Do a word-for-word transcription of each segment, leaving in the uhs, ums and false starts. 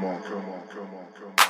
come on, come on, come on, come on.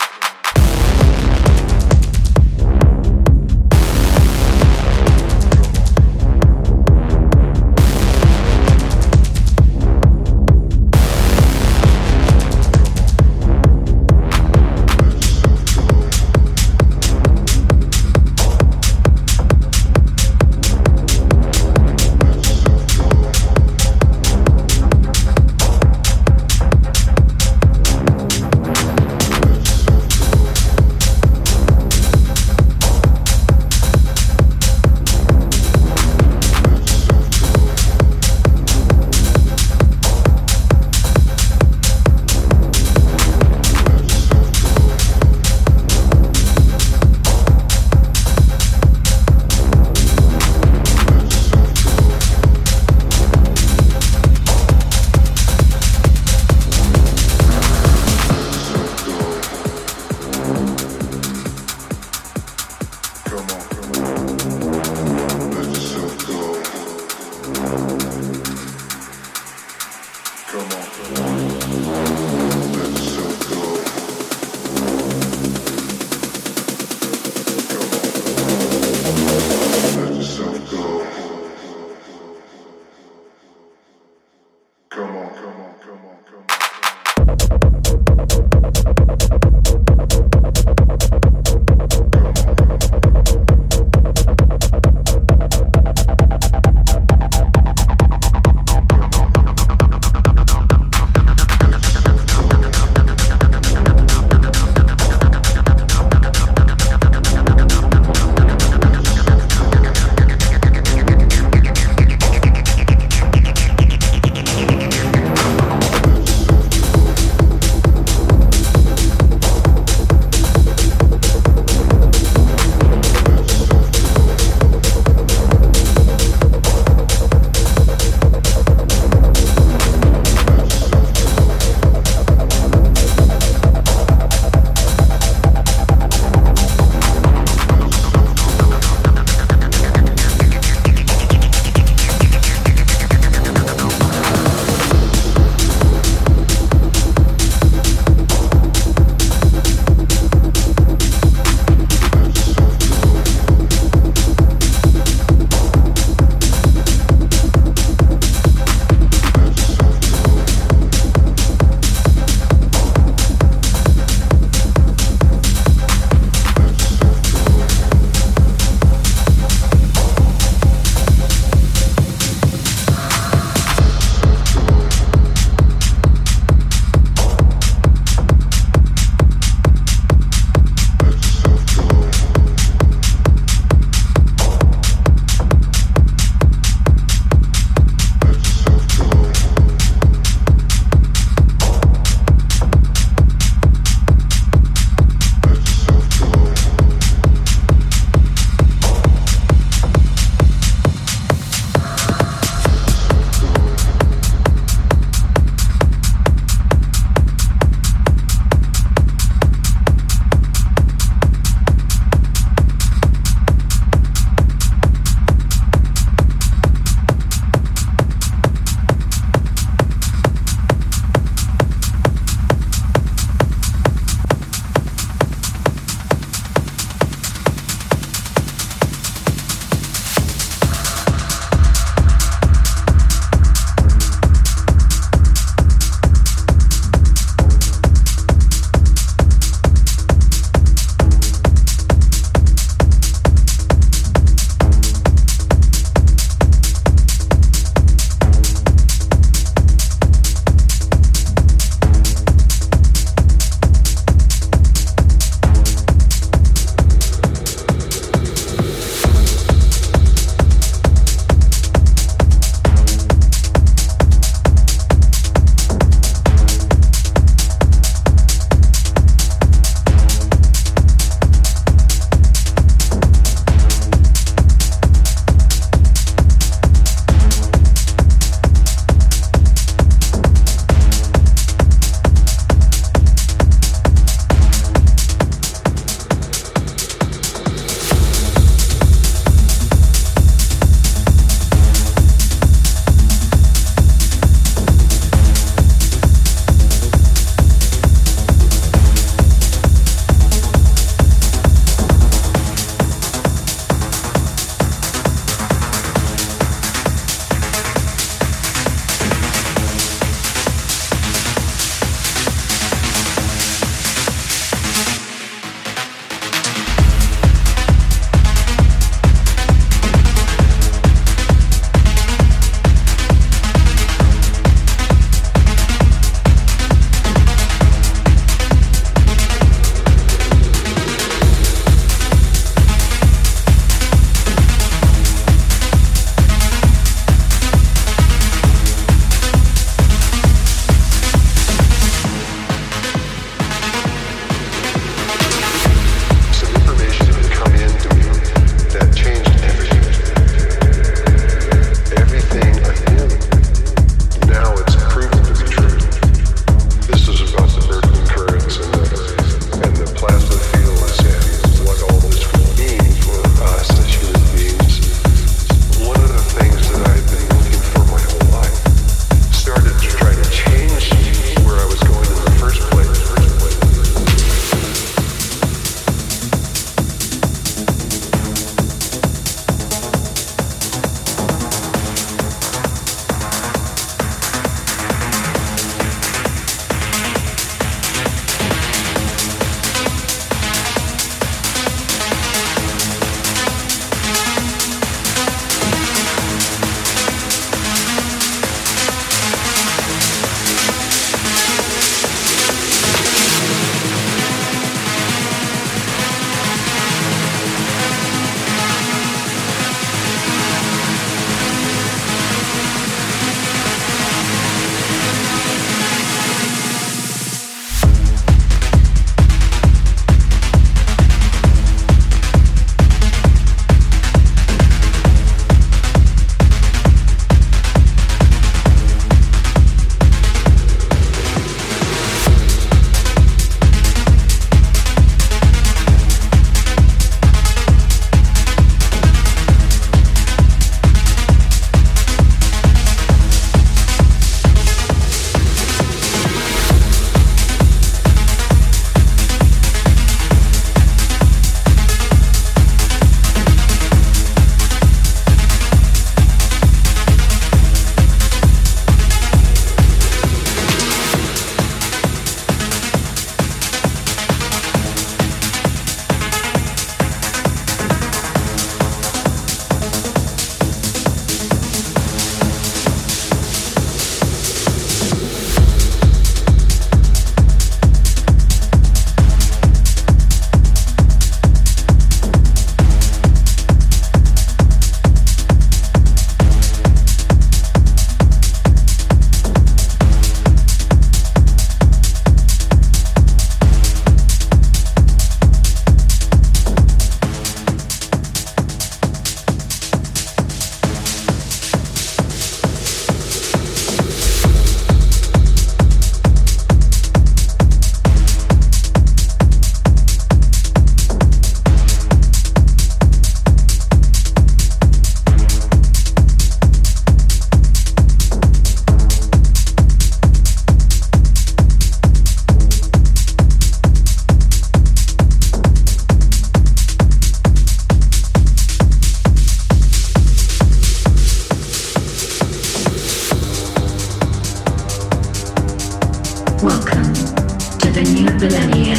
Welcome to the new millennium.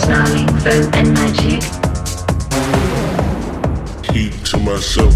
Snarling foe and magic. Keep to myself.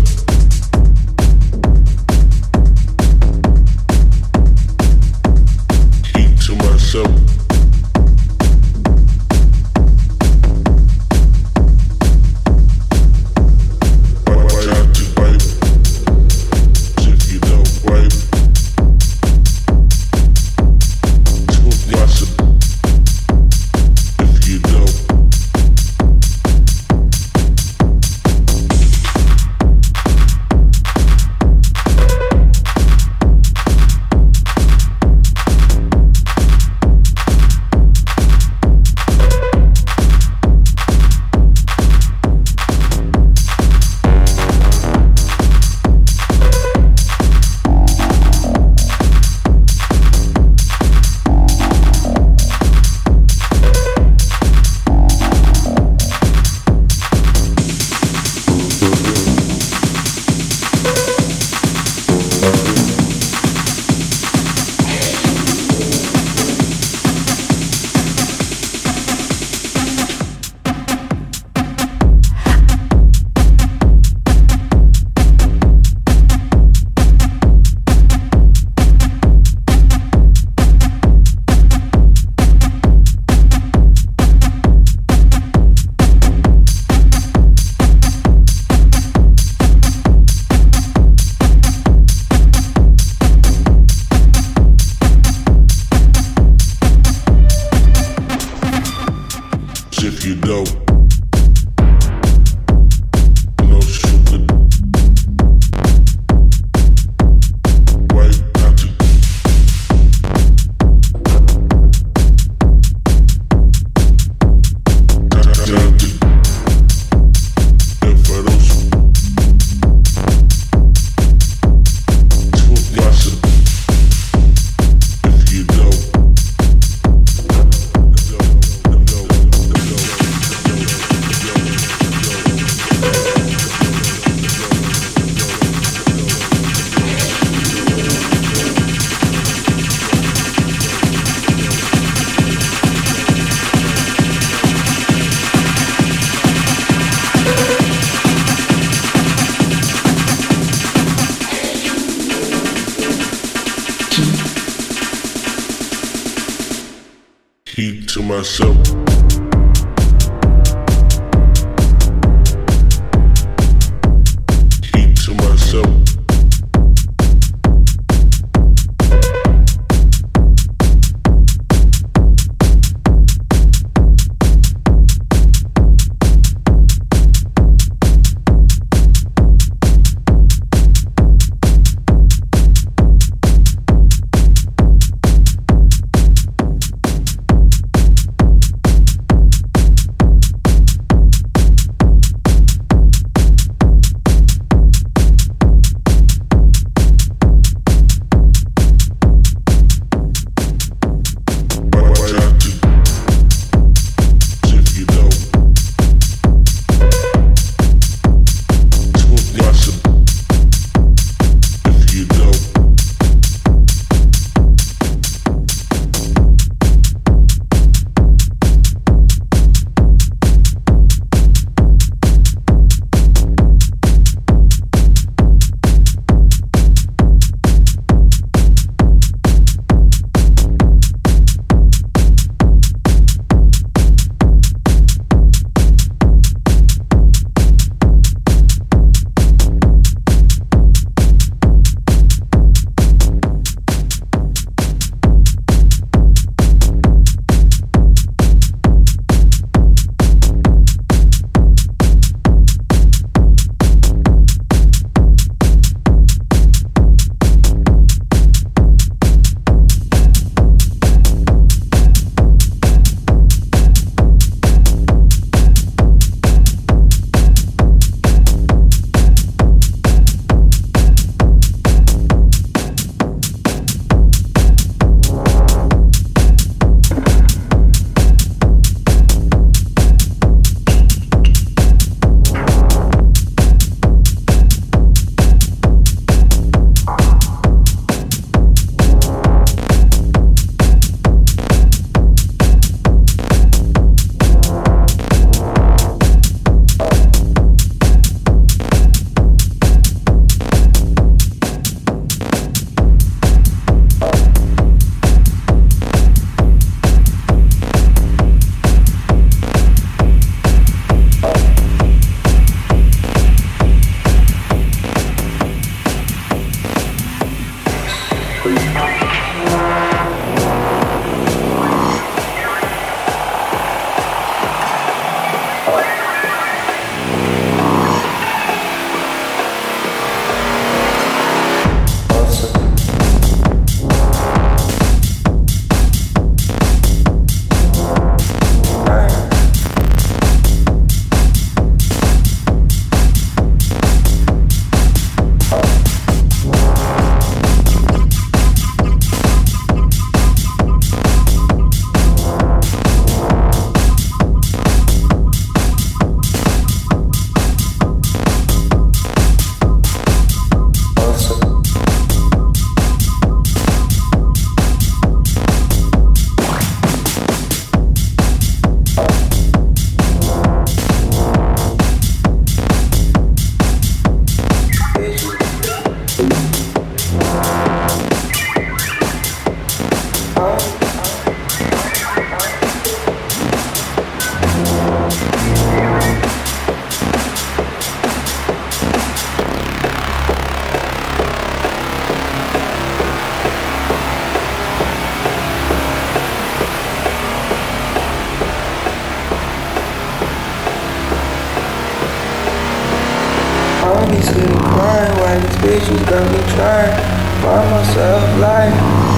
Bitches got me trying, find myself lying,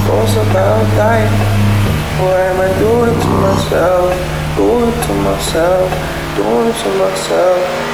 false about dying. What am I doing to myself? Doing to myself, doing to myself.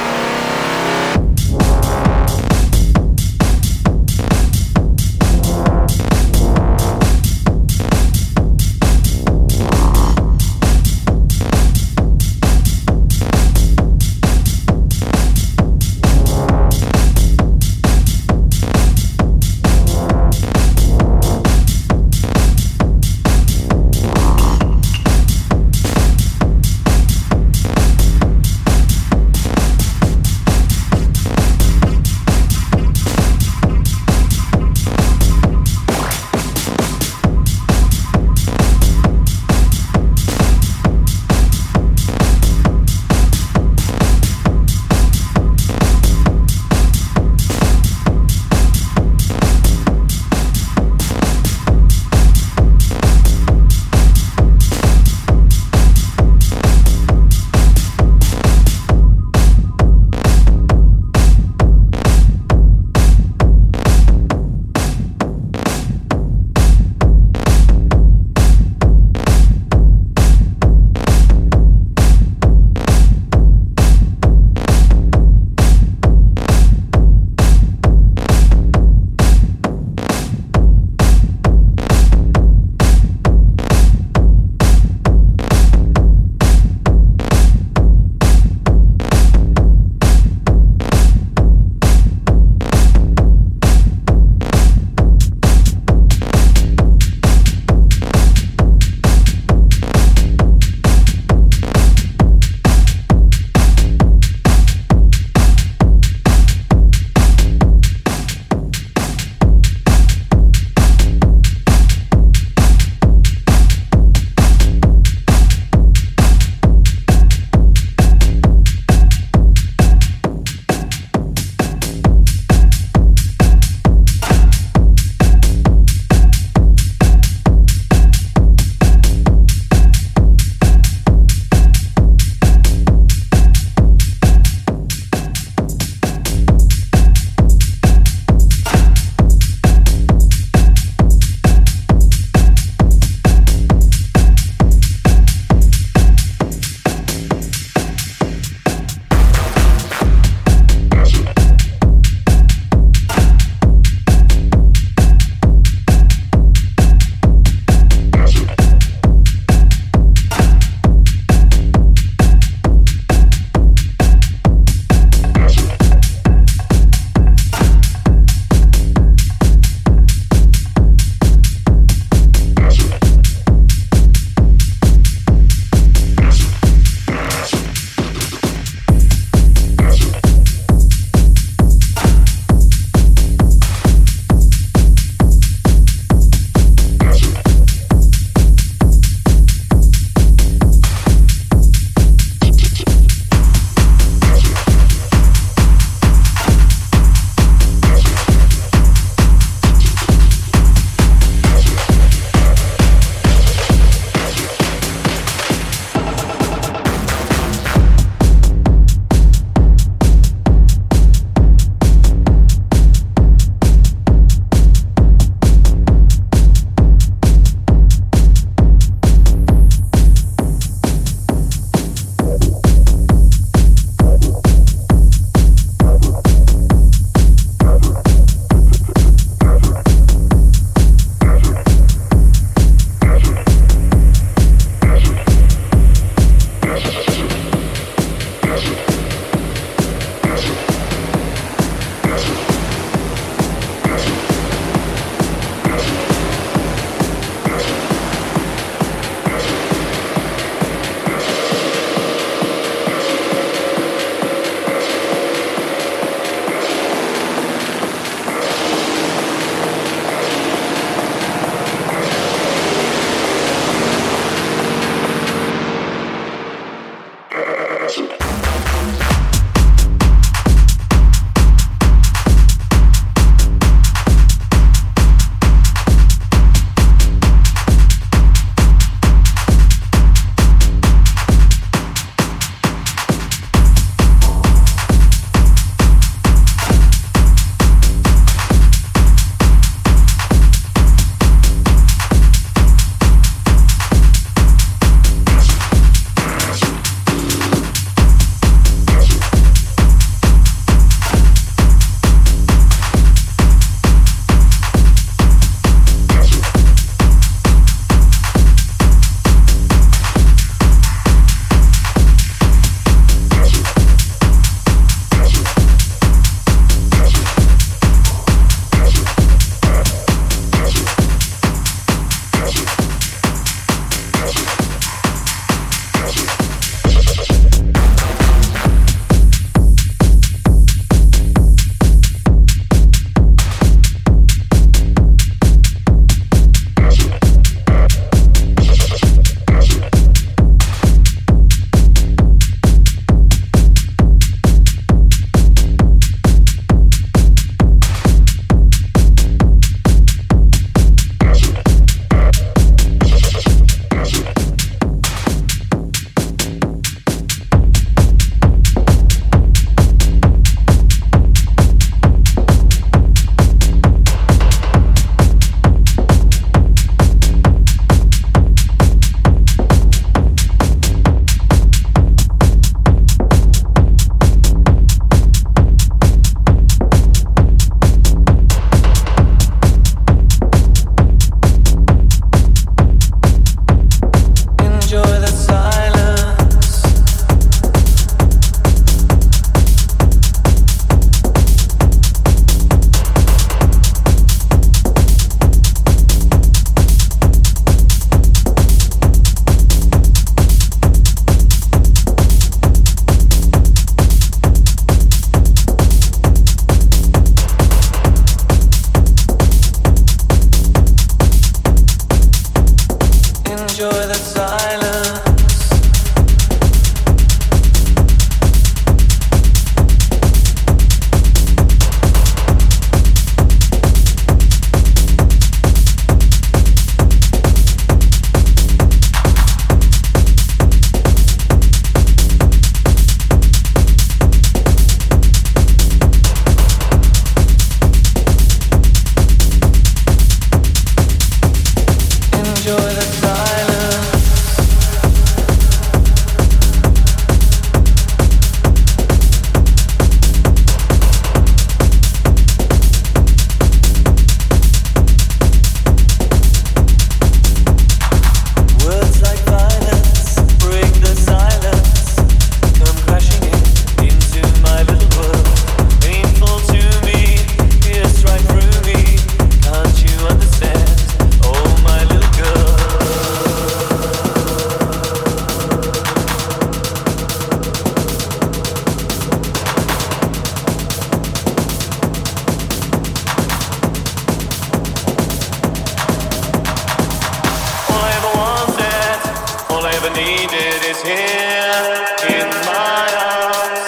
needed is here in my arms.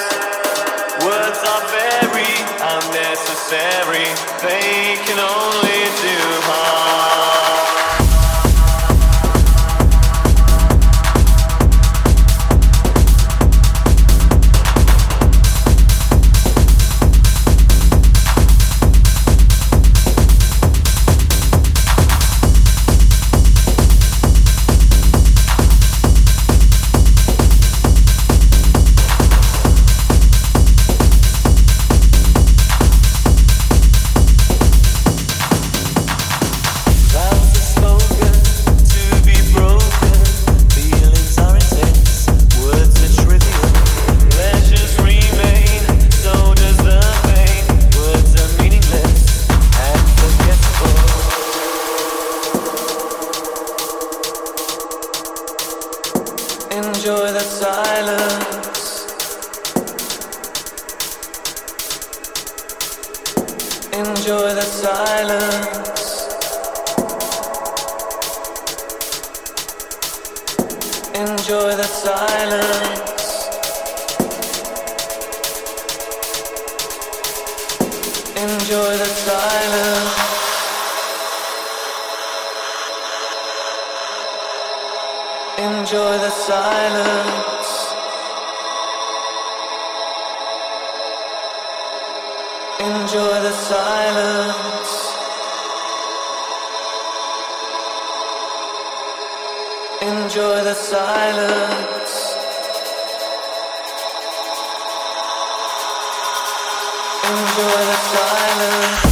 Words are very unnecessary, they can only do harm. Enjoy the silence.